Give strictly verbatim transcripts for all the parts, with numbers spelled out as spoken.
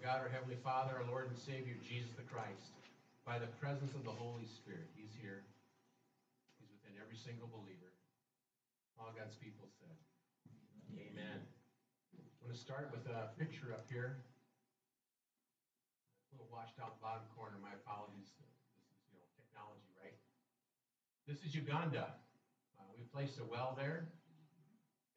of God, our Heavenly Father, our Lord and Savior, Jesus the Christ, by the presence of the Holy Spirit. He's here. He's within every single believer. All God's people said, amen. I'm going to start with a picture up here. A little washed out bottom corner. My apologies. This is, you know, technology, right? This is Uganda. Uh, we placed a well there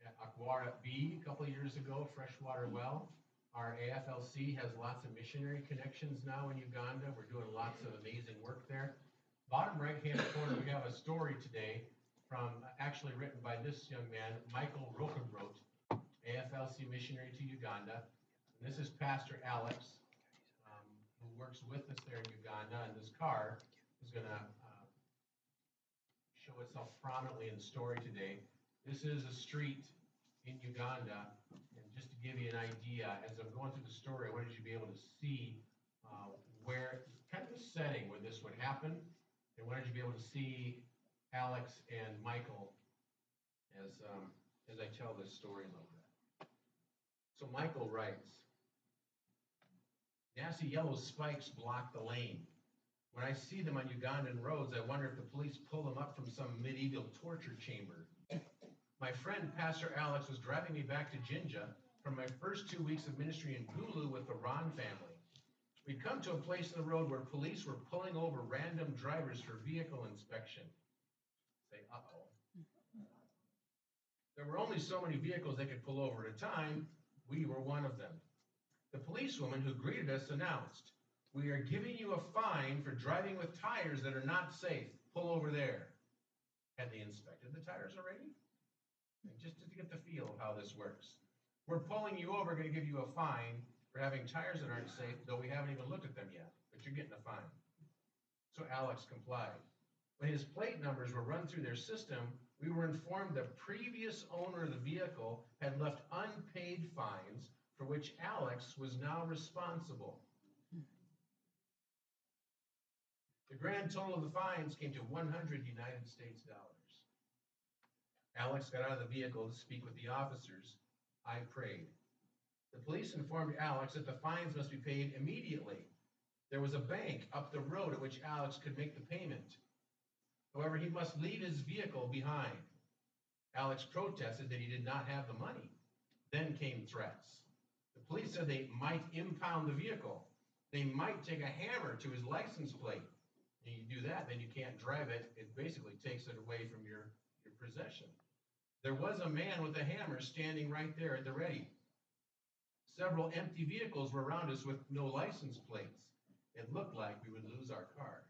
at Akwara B a couple of years ago, freshwater well. Our A F L C has lots of missionary connections now in Uganda. We're doing lots of amazing work there. Bottom right-hand corner, we have a story today from, actually written by this young man, Michael Rokenbrot, A F L C missionary to Uganda. And this is Pastor Alex, um, who works with us there in Uganda, and this car is going to uh, show itself prominently in the story today. This is a street in Uganda, and just to give you an idea, as I'm going through the story, I wanted you to be able to see uh, where, kind of the setting where this would happen, and wanted you to be able to see Alex and Michael as, um, as I tell this story a little bit. So Michael writes, "Nasty yellow spikes block the lane. When I see them on Ugandan roads, I wonder if the police pull them up from some medieval torture chamber. My friend, Pastor Alex, was driving me back to Jinja from my first two weeks of ministry in Gulu with the Ron family. We'd come to a place in the road where police were pulling over random drivers for vehicle inspection." Say, uh-oh. "There were only so many vehicles they could pull over at a time. We were one of them. The policewoman who greeted us announced, 'We are giving you a fine for driving with tires that are not safe. Pull over there.' Had they inspected the tires already? And just to get the feel of how this works. 'We're pulling you over, going to give you a fine for having tires that aren't safe, though we haven't even looked at them yet, but you're getting a fine.' So Alex complied. When his plate numbers were run through their system, we were informed the previous owner of the vehicle had left unpaid fines for which Alex was now responsible. The grand total of the fines came to one hundred United States dollars. Alex got out of the vehicle to speak with the officers. I prayed. The police informed Alex that the fines must be paid immediately. There was a bank up the road at which Alex could make the payment. However, he must leave his vehicle behind. Alex protested that he did not have the money. Then came threats. The police said they might impound the vehicle. They might take a hammer to his license plate. And you do that, then you can't drive it. It basically takes it away from your, your possession. There was a man with a hammer standing right there at the ready. Several empty vehicles were around us with no license plates. It looked like we would lose our car.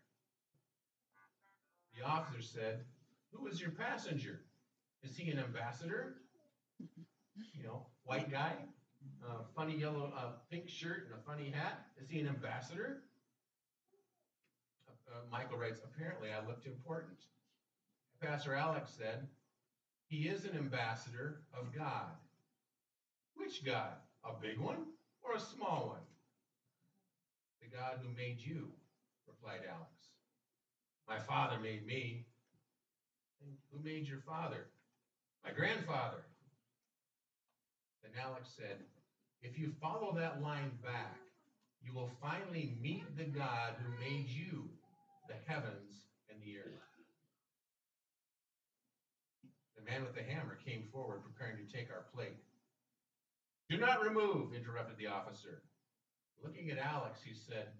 The officer said, 'Who is your passenger? Is he an ambassador? You know, white guy, uh, funny yellow, uh, pink shirt and a funny hat. Is he an ambassador?' Uh, Michael writes, 'Apparently I looked important.' Pastor Alex said, 'He is an ambassador of God.' 'Which God? A big one or a small one?' 'The God who made you,' replied Alex. 'My father made me.' 'And who made your father?' 'My grandfather.' Then Alex said, 'If you follow that line back, you will finally meet the God who made you, the heavens and the earth.' The man with the hammer came forward, preparing to take our plate. 'Do not remove,' interrupted the officer. Looking at Alex, he said,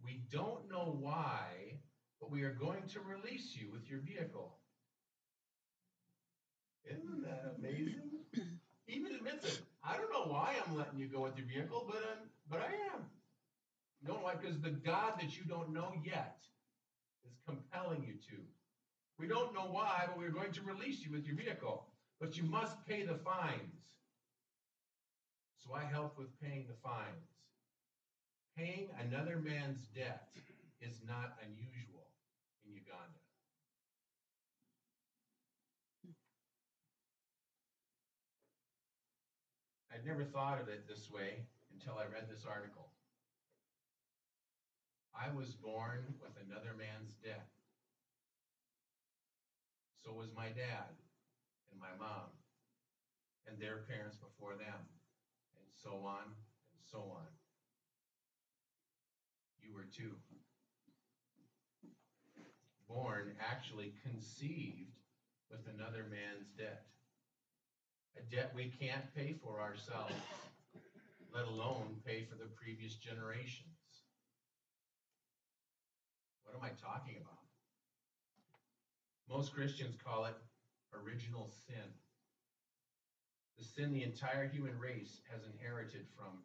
'We don't know why, but we are going to release you with your vehicle.'" Isn't that amazing? He even admits it. "I don't know why I'm letting you go with your vehicle, but I'm, but I am. Don't why, because the God that you don't know yet is compelling you to. We don't know why, but we're going to release you with your vehicle, but you must pay the fines." So I helped with paying the fines. Paying another man's debt is not unusual in Uganda. I'd never thought of it this way until I read this article. I was born with another man's debt. So was my dad and my mom and their parents before them, and so on and so on. you were due. Born actually conceived with another man's debt. A debt we can't pay for ourselves, let alone pay for the previous generations. What am I talking about? Most Christians call it original sin. The sin the entire human race has inherited from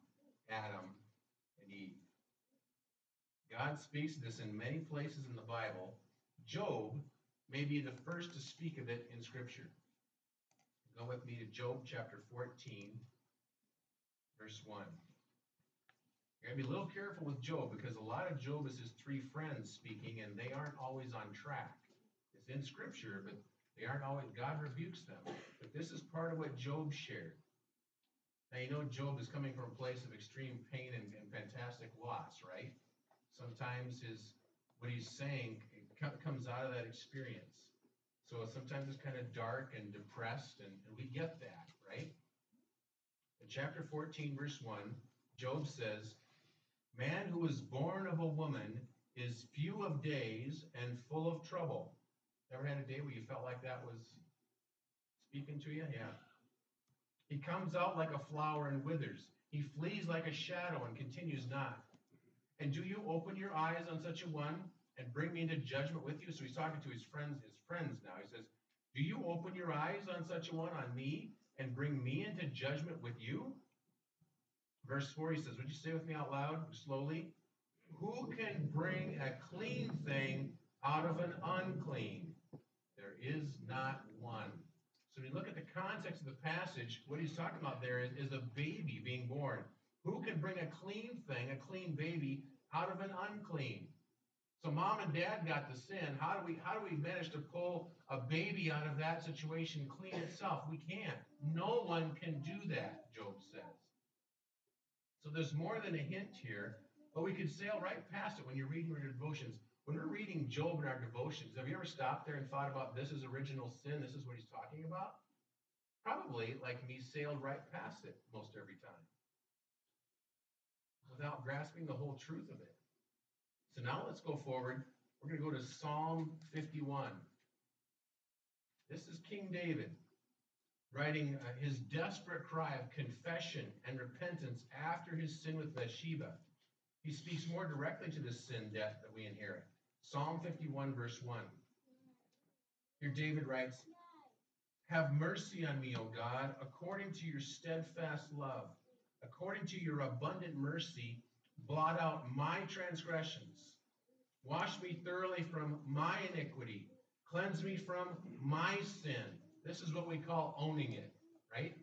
Adam and Eve. God speaks of this in many places in the Bible. Job may be the first to speak of it in Scripture. Go with me to Job chapter fourteen, verse one. You're going to be a little careful with Job because a lot of Job is his three friends speaking, and they aren't always on track. It's in Scripture, but they aren't always, God rebukes them. But this is part of what Job shared. Now, you know Job is coming from a place of extreme pain and, and fantastic loss, right? Sometimes his what he's saying it comes out of that experience. So sometimes it's kind of dark and depressed, and, and we get that, right? In chapter fourteen, verse one, Job says, "Man who is born of a woman is few of days and full of trouble." Ever had a day where you felt like that was speaking to you? Yeah. "He comes out like a flower and withers. He flees like a shadow and continues not. And do you open your eyes on such a one and bring me into judgment with you?" So he's talking to his friends, his friends now. He says, "Do you open your eyes on such a one, on me, and bring me into judgment with you?" Verse four, he says, would you say with me out loud, slowly? "Who can bring a clean thing out of an unclean? There is not one." So when you look at the context of the passage, what he's talking about there is, is a baby being born. Who can bring a clean thing, a clean baby, out of an unclean? So mom and dad got the sin. How do we how do we manage to pull a baby out of that situation clean itself? We can't. No one can do that, Job says. So there's more than a hint here, but we could sail right past it when you're reading your devotions. When we're reading Job in our devotions, have you ever stopped there and thought about this is original sin, this is what he's talking about? Probably, like me, sailed right past it most every time, without grasping the whole truth of it. So now let's go forward. We're going to go to Psalm fifty-one. This is King David writing uh, his desperate cry of confession and repentance after his sin with Bathsheba. He speaks more directly to this sin debt that we inherit. Psalm fifty-one, verse one. Here David writes, "Have mercy on me, O God, according to your steadfast love. According to your abundant mercy, blot out my transgressions. Wash me thoroughly from my iniquity. Cleanse me from my sin." This is what we call owning it, right?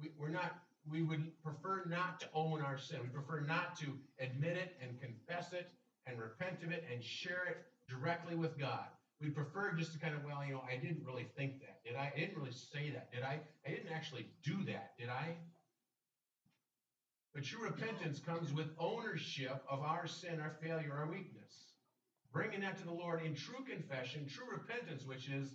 We, we're not, we would prefer not to own our sin. We prefer not to admit it and confess it and repent of it and share it directly with God. We prefer just to kind of, well, you know, I didn't really think that, did I? I didn't really say that, did I? I didn't actually do that, did I? But true repentance comes with ownership of our sin, our failure, our weakness. Bringing that to the Lord in true confession, true repentance, which is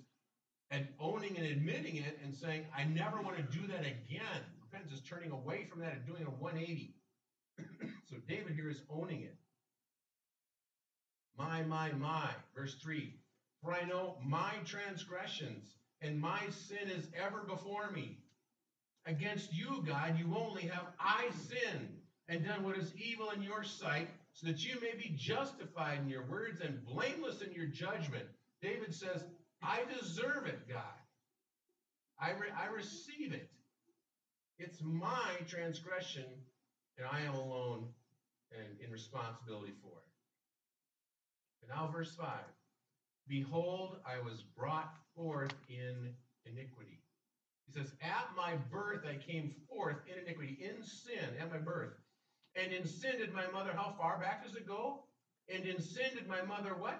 and owning and admitting it and saying, I never want to do that again. Repentance is turning away from that and doing a one eighty. So David here is owning it. My, my, my, verse three. "For I know my transgressions, and my sin is ever before me. Against you, God, you only have I sinned and done what is evil in your sight, so that you may be justified in your words and blameless in your judgment." David says, I deserve it, God. I, re- I receive it. It's my transgression, and I am alone and in responsibility for it. And now verse five. "Behold, I was brought forth in iniquity." He says, at my birth I came forth in iniquity, in sin at my birth. "And in sin did my mother," how far back does it go? "And in sin did my mother," what?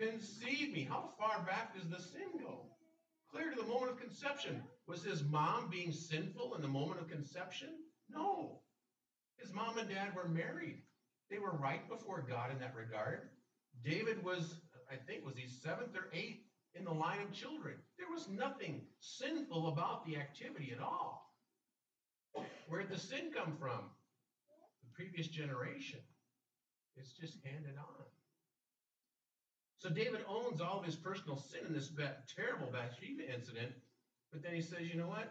"Conceive me." How far back does the sin go? Clear to the moment of conception. Was his mom being sinful in the moment of conception? No. His mom and dad were married. They were right before God in that regard. David was, I think, was he seventh or eighth in the line of children. There was nothing sinful about the activity at all. Where did the sin come from? The the previous generation. It's just handed on. So David owns all of his personal sin in this ba- terrible Bathsheba incident, but then he says, you know what?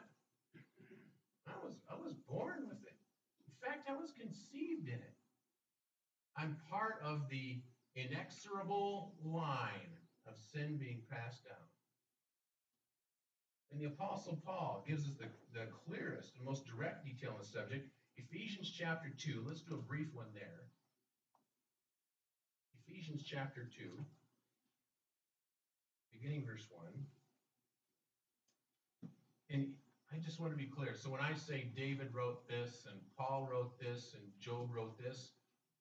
I was I was born with it. In fact, I was conceived in it. I'm part of the inexorable line of sin being passed down. And the Apostle Paul gives us the, the clearest and most direct detail on the subject. Ephesians chapter two. Let's do a brief one there. Ephesians chapter two, beginning verse one. And I just want to be clear. So when I say David wrote this and Paul wrote this and Job wrote this,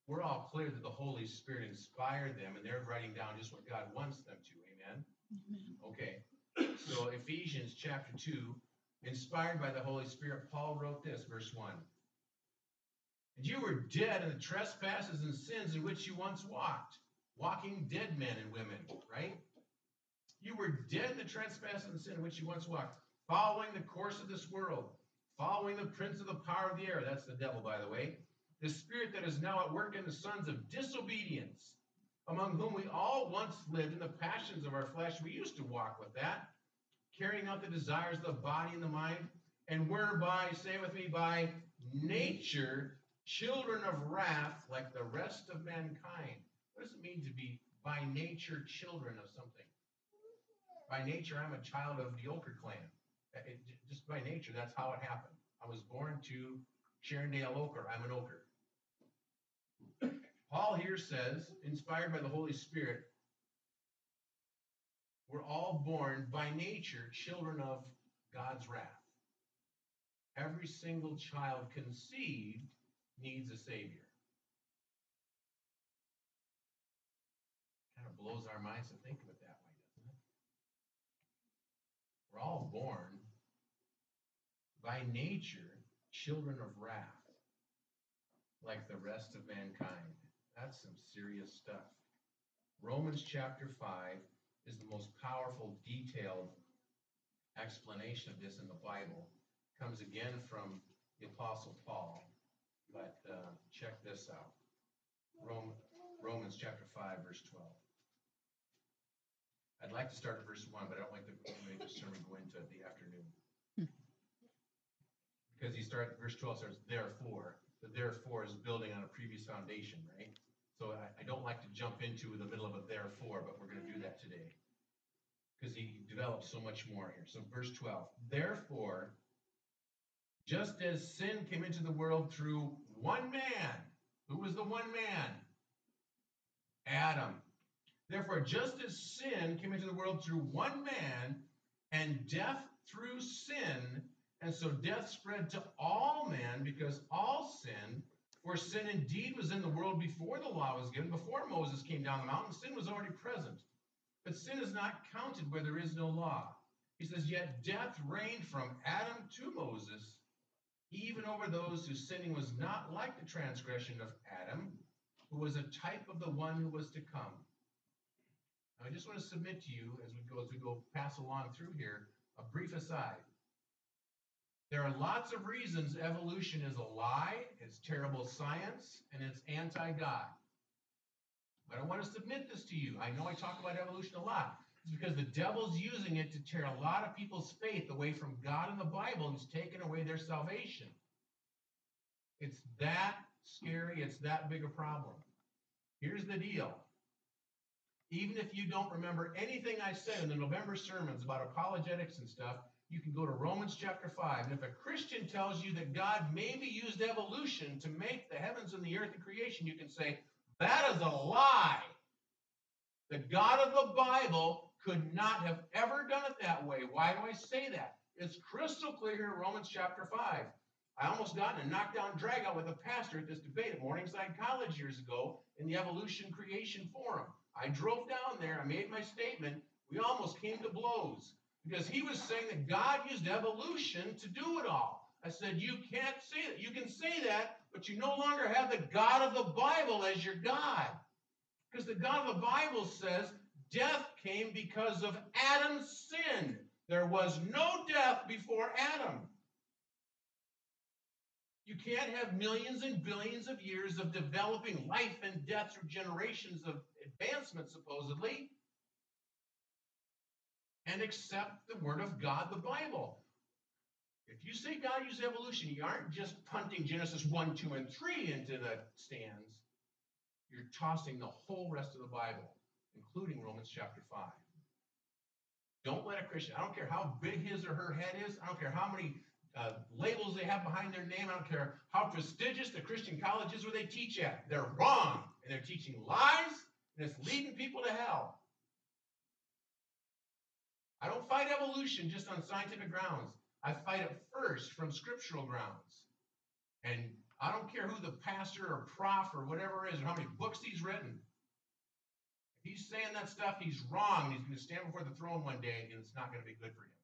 we're all clear that the Holy Spirit inspired them and they're writing down just what God wants them to. Amen? Amen. Okay. So Ephesians chapter two, inspired by the Holy Spirit, Paul wrote this, verse one. And you were dead in the trespasses and sins in which you once walked, walking dead men and women, right? You were dead in the trespasses and sin in which you once walked, following the course of this world, following the prince of the power of the air. That's the devil, by the way. The spirit that is now at work in the sons of disobedience, among whom we all once lived in the passions of our flesh. We used to walk with that, carrying out the desires of the body and the mind, and were by, say with me, by nature, children of wrath, like the rest of mankind. What does it mean to be by nature children of something? By nature, I'm a child of the Ochre clan. It, just by nature, that's how it happened. I was born to Sherendale Ochre. I'm an Ochre. Paul here says, inspired by the Holy Spirit, we're all born by nature children of God's wrath. Every single child conceived needs a Savior. Kind of blows our minds to think of it that way, doesn't it? We're all born by nature children of wrath, like the rest of mankind. That's some serious stuff. Romans chapter five is the most powerful, detailed explanation of this in the Bible. Comes again from the Apostle Paul. But uh, check this out. Rome, Romans chapter five, verse twelve. I'd like to start at verse one, but I don't like to make the sermon go into the afternoon. Because he starts, verse twelve starts, therefore. The therefore is building on a previous foundation, right? So I, I don't like to jump into the middle of a therefore, but we're going to do that today. Because he develops so much more here. So verse twelve. Therefore, just as sin came into the world through one man. Who was the one man? Adam. Therefore, just as sin came into the world through one man, and death through sin, and so death spread to all men because all sinned. For sin indeed was in the world before the law was given, before Moses came down the mountain, sin was already present. But sin is not counted where there is no law. He says, yet death reigned from Adam to Moses, even over those whose sinning was not like the transgression of Adam, who was a type of the one who was to come. Now, I just want to submit to you as we go as we go pass along through here a brief aside. There are lots of reasons evolution is a lie, it's terrible science, and it's anti-God. But I want to submit this to you. I know I talk about evolution a lot. It's because the devil's using it to tear a lot of people's faith away from God and the Bible, and it's taken away their salvation. It's that scary. It's that big a problem. Here's the deal. Even if you don't remember anything I said in the November sermons about apologetics and stuff, you can go to Romans chapter five. And if a Christian tells you that God maybe used evolution to make the heavens and the earth and creation, you can say, that is a lie. The God of the Bible could not have ever done it that way. Why do I say that? It's crystal clear here in Romans chapter five. I almost got in a knockdown drag out with a pastor at this debate at Morningside College years ago in the Evolution Creation Forum. I drove down there. I made my statement. We almost came to blows because he was saying that God used evolution to do it all. I said, you can't say that. You can say that, but you no longer have the God of the Bible as your God. Because the God of the Bible says, death came because of Adam's sin. There was no death before Adam. You can't have millions and billions of years of developing life and death through generations of advancement, supposedly, and accept the word of God, the Bible. If you say God used evolution, you aren't just punting Genesis one, two, and three into the stands. You're tossing the whole rest of the Bible, including Romans chapter five. Don't let a Christian, I don't care how big his or her head is, I don't care how many Uh, labels they have behind their name. I don't care how prestigious the Christian college is where they teach at. They're wrong, and they're teaching lies, and it's leading people to hell. I don't fight evolution just on scientific grounds. I fight it first from scriptural grounds. And I don't care who the pastor or prof or whatever is, or how many books he's written. If he's saying that stuff, he's wrong. He's going to stand before the throne one day, and it's not going to be good for him.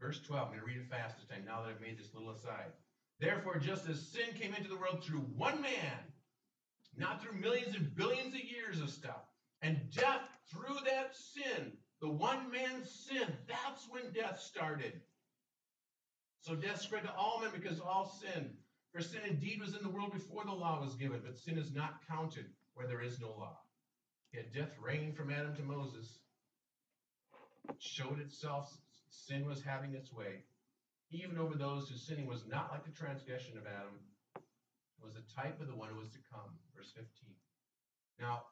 Verse twelve, I'm going to read it fast this time now that I've made this little aside. Therefore, just as sin came into the world through one man, not through millions and billions of years of stuff, and death through that sin, the one man's sin, that's when death started. So death spread to all men because all sinned. For sin indeed was in the world before the law was given, but sin is not counted where there is no law. Yet death reigned from Adam to Moses. It showed itself. Sin was having its way, even over those whose sinning was not like the transgression of Adam, was a type of the one who was to come. Verse fifteen. Now,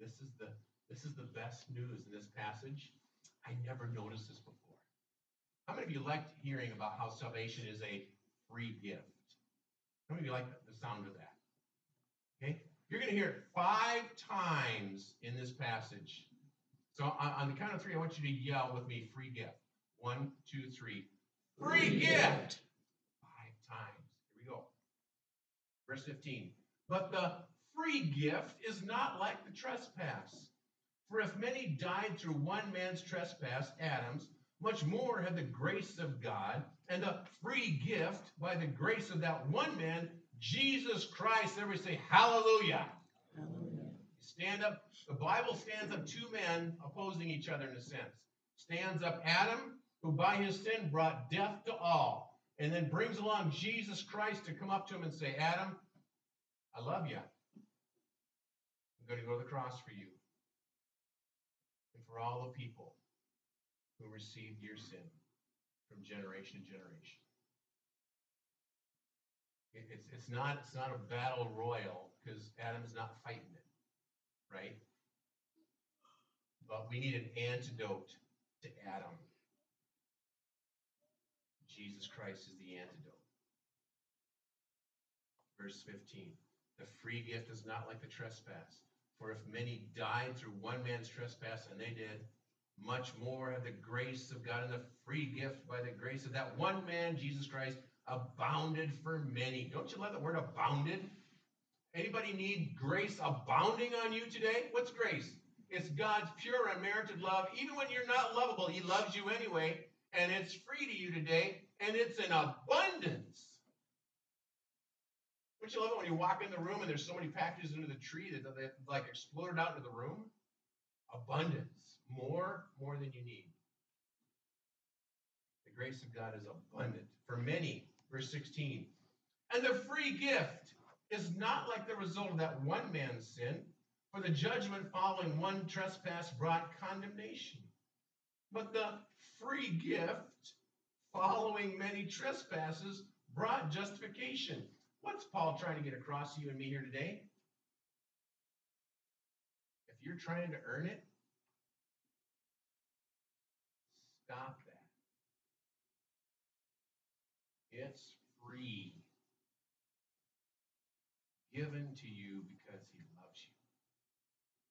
this is the this is the best news in this passage. I never noticed this before. How many of you liked hearing about how salvation is a free gift? How many of you like the sound of that? Okay, you're going to hear it five times in this passage. So on the count of three, I want you to yell with me, free gift. One, two, three. Free, free gift. Five times. Here we go. Verse fifteen. But the free gift is not like the trespass. For if many died through one man's trespass, Adam's, much more had the grace of God and the free gift by the grace of that one man, Jesus Christ. Everybody say, hallelujah. Hallelujah. Stand up. The Bible stands up two men opposing each other in a sense. Stands up Adam, who by his sin brought death to all, and then brings along Jesus Christ to come up to him and say, Adam, I love you. I'm going to go to the cross for you and for all the people who received your sin from generation to generation. It's, it's, not, it's not a battle royal because Adam's not fighting it. Right? But we need an antidote to Adam. Jesus Christ is the antidote. Verse fifteen. The free gift is not like the trespass. For if many died through one man's trespass, and they did, much more have the grace of God and the free gift by the grace of that one man, Jesus Christ, abounded for many. Don't you love the word abounded? Anybody need grace abounding on you today? What's grace? It's God's pure, unmerited love. Even when you're not lovable, he loves you anyway, and it's free to you today, and it's in abundance. Don't you love it when you walk in the room and there's so many packages under the tree that they like exploded out into the room? Abundance. More, more than you need. The grace of God is abundant for many. Verse sixteen. And the free gift is not like the result of that one man's sin, for the judgment following one trespass brought condemnation. But the free gift following many trespasses brought justification. What's Paul trying to get across to you and me here today? If you're trying to earn it, stop that. It's free. Given to you because he loves you.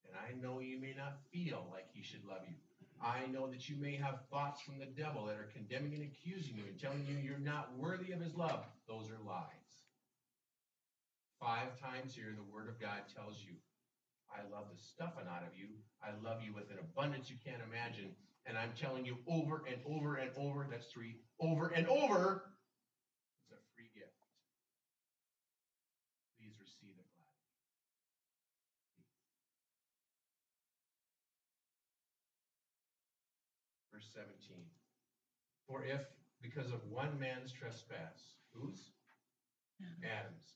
And I know you may not feel like he should love you. I know that you may have thoughts from the devil that are condemning and accusing you and telling you you're not worthy of his love. Those are lies. Five times here, the word of God tells you, I love the stuffing out of you. I love you with an abundance you can't imagine. And I'm telling you over and over and over, that's three, over and over, it's a free gift. Please receive it gladly. Verse seventeen. For if because of one man's trespass. Whose? Adam's.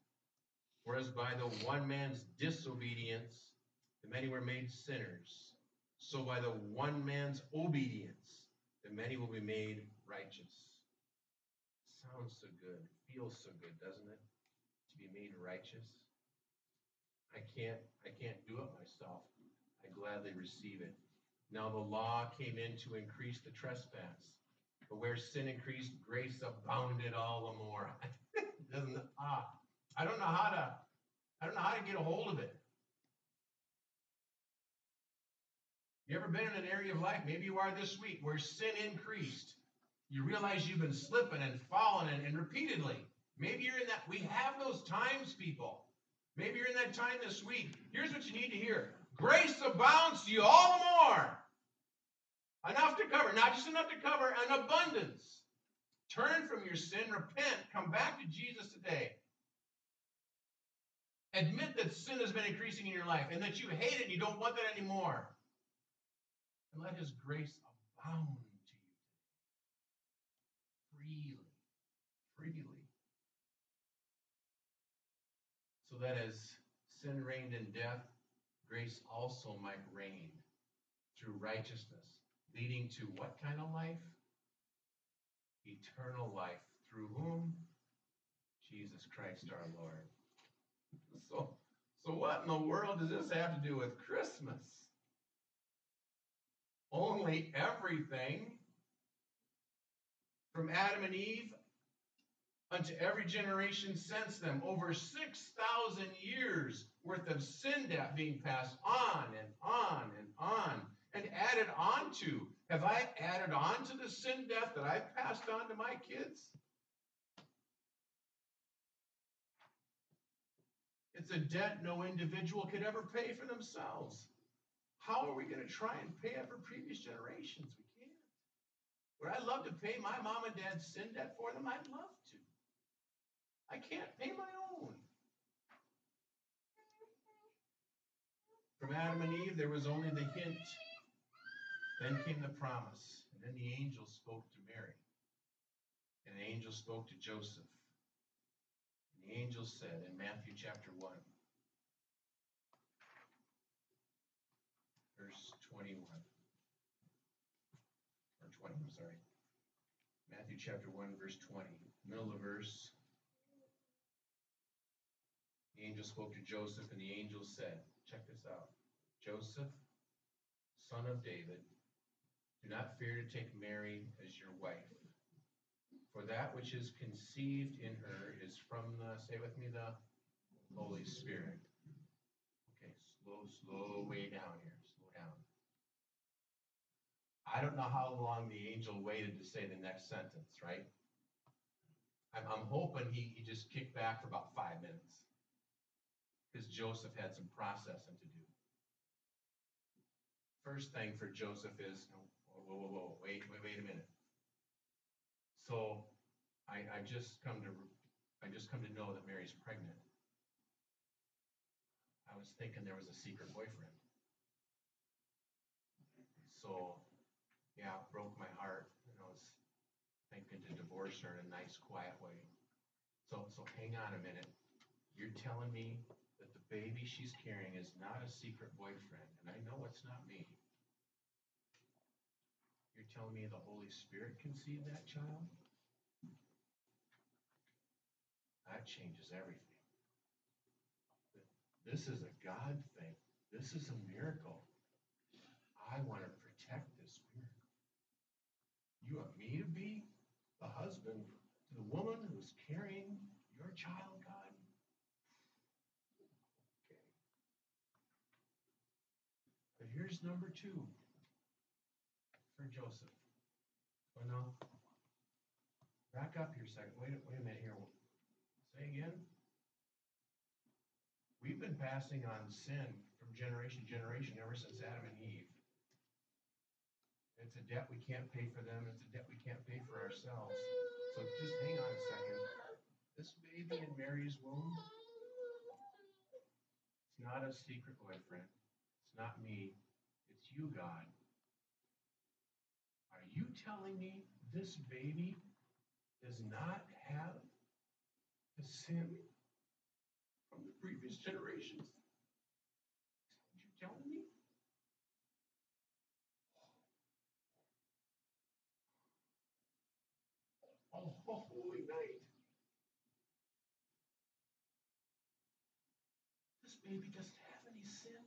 Whereas by the one man's disobedience, the many were made sinners, so by the one man's obedience, the many will be made righteous. Sounds so good. Feels so good, doesn't it? To be made righteous. I can't, I can't do it myself. I gladly receive it. Now the law came in to increase the trespass, but where sin increased, grace abounded all the more. doesn't ah. I don't know how to, I don't know how to get a hold of it. You ever been in an area of life, maybe you are this week, where sin increased? You realize you've been slipping and falling and, and repeatedly. Maybe you're in that, we have those times, people. Maybe you're in that time this week. Here's what you need to hear. Grace abounds to you all the more. Enough to cover, not just enough to cover, an abundance. Turn from your sin, repent, come back to Jesus today. Admit that sin has been increasing in your life and that you hate it and you don't want that anymore. And let his grace abound to you freely, freely. So that as sin reigned in death, grace also might reign through righteousness, leading to what kind of life? Eternal life. Through whom? Jesus Christ our Lord. So, so what in the world does this have to do with Christmas? Only everything. From Adam and Eve unto every generation since them, over six thousand years worth of sin debt being passed on and on and on and added on to. Have I added on to the sin debt that I've passed on to my kids? It's a debt no individual could ever pay for themselves. How are we going to try and pay it for previous generations? We can't. Would I love to pay my mom and dad's sin debt for them? I'd love to. I can't pay my own. From Adam and Eve, there was only the hint. Then came the promise. And then the angel spoke to Mary. And the angel spoke to Joseph. The angel said in Matthew chapter one, verse twenty-one, or twenty, I'm sorry. Matthew chapter one, verse twenty, middle of the verse. The angel spoke to Joseph, and the angel said, check this out. Joseph, son of David, do not fear to take Mary as your wife. For that which is conceived in her is from the, say with me, the Holy Spirit. Okay, slow, slow way down here. Slow down. I don't know how long the angel waited to say the next sentence, right? I'm, I'm hoping he, he just kicked back for about five minutes. Because Joseph had some processing to do. First thing for Joseph is, whoa, whoa, whoa, whoa, wait, wait, wait a minute. So I, I just come to I just come to know that Mary's pregnant. I was thinking there was a secret boyfriend. So yeah, it broke my heart. And I was thinking to divorce her in a nice, quiet way. So so hang on a minute. You're telling me that the baby she's carrying is not a secret boyfriend, and I know it's not me. You're telling me the Holy Spirit conceived that child? That changes everything. This is a God thing. This is a miracle. I want to protect this miracle. You want me to be the husband to the woman who's carrying your child, God? Okay. But here's number two. Joseph. Well, no. Back up here a second. Wait, wait a minute here. Say again. We've been passing on sin from generation to generation ever since Adam and Eve. It's a debt we can't pay for them. It's a debt we can't pay for ourselves. So just hang on a second. This baby in Mary's womb, it's not a secret boyfriend. It's not me. It's you, God. Are you telling me this baby does not have the sin from the previous generations? Is that what you're telling me? Oh, holy night. This baby doesn't have any sin.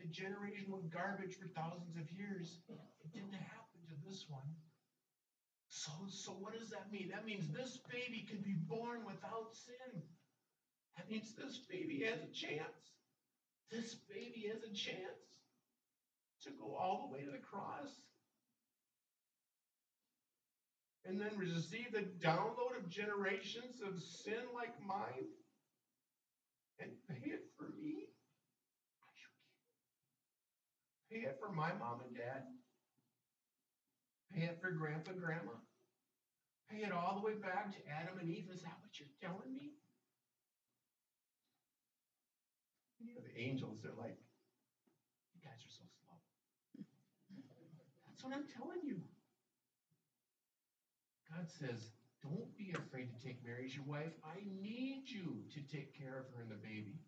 The generation was garbage for thousands of years. It didn't happen to this one. So, so what does that mean? That means this baby can be born without sin. That means this baby has a chance. This baby has a chance to go all the way to the cross. And then receive the download of generations of sin like mine and pay it for me? Are you kidding? Pay it for my mom and dad. Pay it for grandpa and grandma. Pay it all the way back to Adam and Eve. Is that what you're telling me? You know, the angels, they're like, you guys are so slow. That's what I'm telling you. God says, don't be afraid to take Mary as your wife. I need you to take care of her and the baby.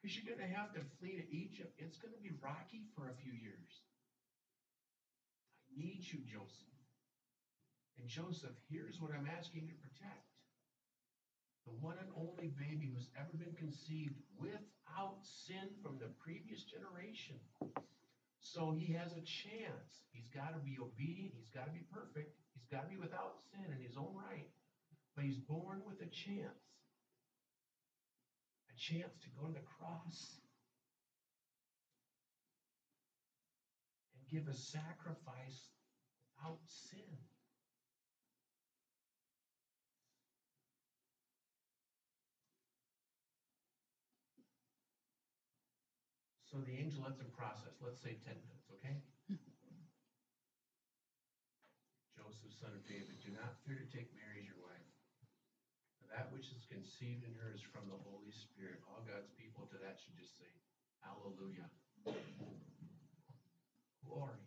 Because you're going to have to flee to Egypt. It's going to be rocky for a few years. I need you, Joseph. And Joseph, here's what I'm asking you to protect. The one and only baby who's ever been conceived without sin from the previous generation. So he has a chance. He's got to be obedient. He's got to be perfect. He's got to be without sin in his own right. But he's born with a chance. A chance to go to the cross and give a sacrifice without sin. So the angel lets him process. Let's say ten minutes, okay? Joseph, son of David, do not fear to take Mary as your wife. For that which is conceived in her is from the Holy Spirit. All God's people to that should just say, hallelujah. Glory.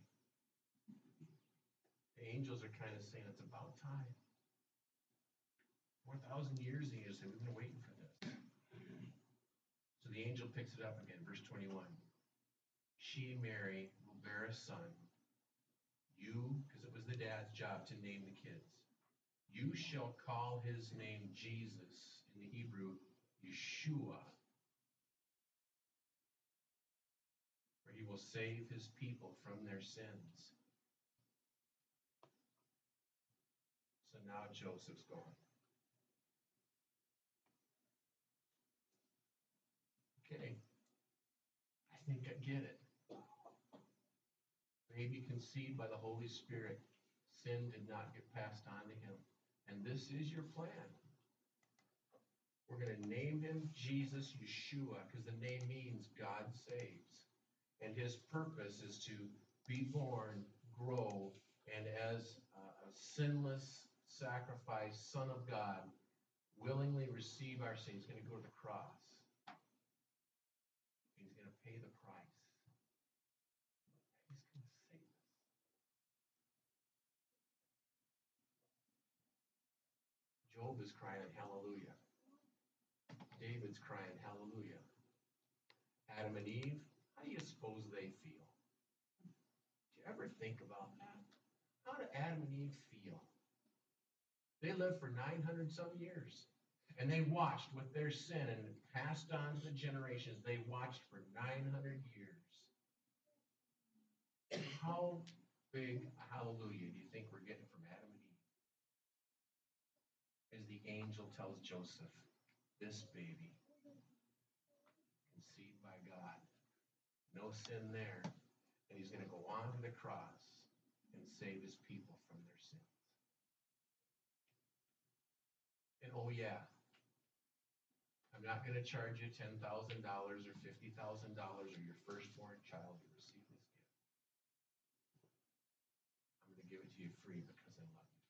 The angels are kind of saying, it's about time. four thousand years, the angels say, we've been waiting for this. So the angel picks it up again, verse twenty-one. She, Mary, will bear a son. You, because it was the dad's job to name the kids, you shall call his name Jesus, in the Hebrew, Yeshua, for he will save his people from their sins. So now Joseph's gone. Okay, I think I get it. Baby conceived by the Holy Spirit, sin did not get passed on to him. And this is your plan. We're going to name him Jesus Yeshua, because the name means God saves. And his purpose is to be born, grow, and as a sinless sacrifice, Son of God, willingly receive our sin. He's going to go to the cross. He's going to pay the price. He's going to save us. Job is crying hallelujah. David's crying hallelujah. Adam and Eve, how do you suppose they feel? Do you ever think about that? How do Adam and Eve feel? They lived for nine hundred some years. And they watched with their sin and passed on to the generations. They watched for nine hundred years. How big a hallelujah do you think we're getting from Adam and Eve? As the angel tells Joseph, this baby, conceived by God, no sin there, and he's going to go on to the cross and save his people from their sins. And oh yeah, I'm not going to charge you ten thousand dollars or fifty thousand dollars or your firstborn child to receive this gift. I'm going to give it to you free because I love you.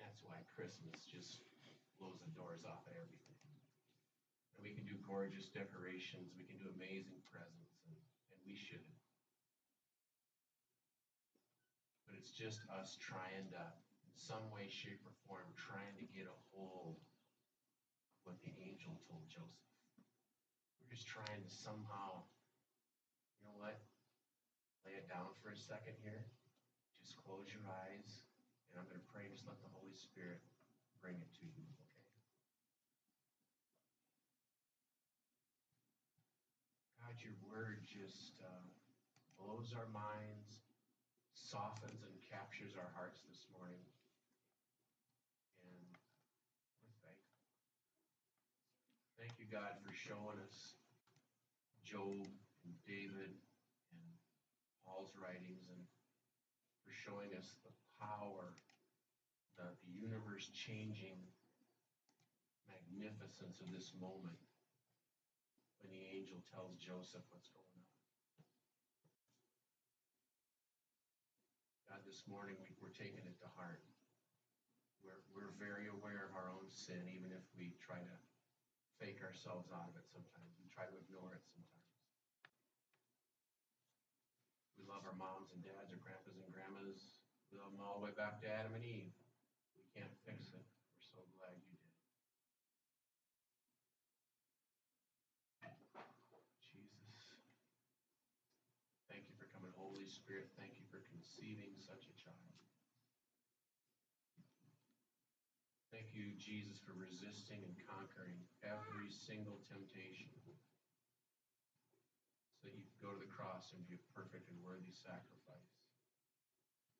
That's why Christmas just blows the doors off of everything. And we can do gorgeous decorations, we can do amazing presents, and, and we shouldn't. But it's just us trying to, in some way, shape, or form, trying to get a hold of what the angel told Joseph. We're just trying to somehow, you know what, lay it down for a second here. Just close your eyes, and I'm going to pray, just let the Holy Spirit bring it to you, okay? God, your word just uh, blows our minds, softens and captures our hearts this morning, and we're thankful. Thank you, God, for showing us Job and David and Paul's writings, and for showing us the power, the, the universe-changing magnificence of this moment when the angel tells Joseph what's going on. God, this morning we, we're taking it to heart. We're, we're very aware of our own sin, even if we try to fake ourselves out of it sometimes. We try to ignore it sometimes. We love our moms and dads, our grandpas and grandmas. We love them all the way back to Adam and Eve. We can't fix it. We're so glad you did. Jesus. Thank you for coming, Holy Spirit. Thank you for conceiving such a child. Thank you, Jesus, for resisting and conquering every single temptation so that you could go to the cross and be a perfect and worthy sacrifice.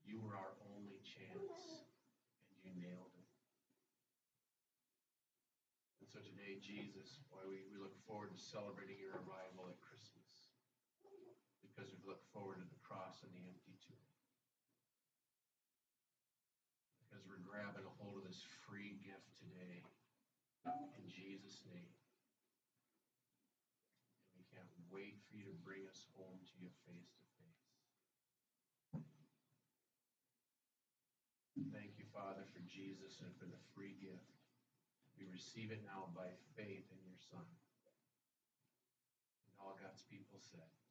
You were our only chance, and you nailed it. And so today, Jesus, boy, we, we look forward to celebrating your arrival at Christmas, because we look forward to the cross and the empty tomb. Because we're grabbing a hold of this free gift today in Jesus' name. And we can't wait for you to bring us home to you face to face. Thank you, Father, for Jesus and for the free gift. We receive it now by faith in your Son. And all God's people said.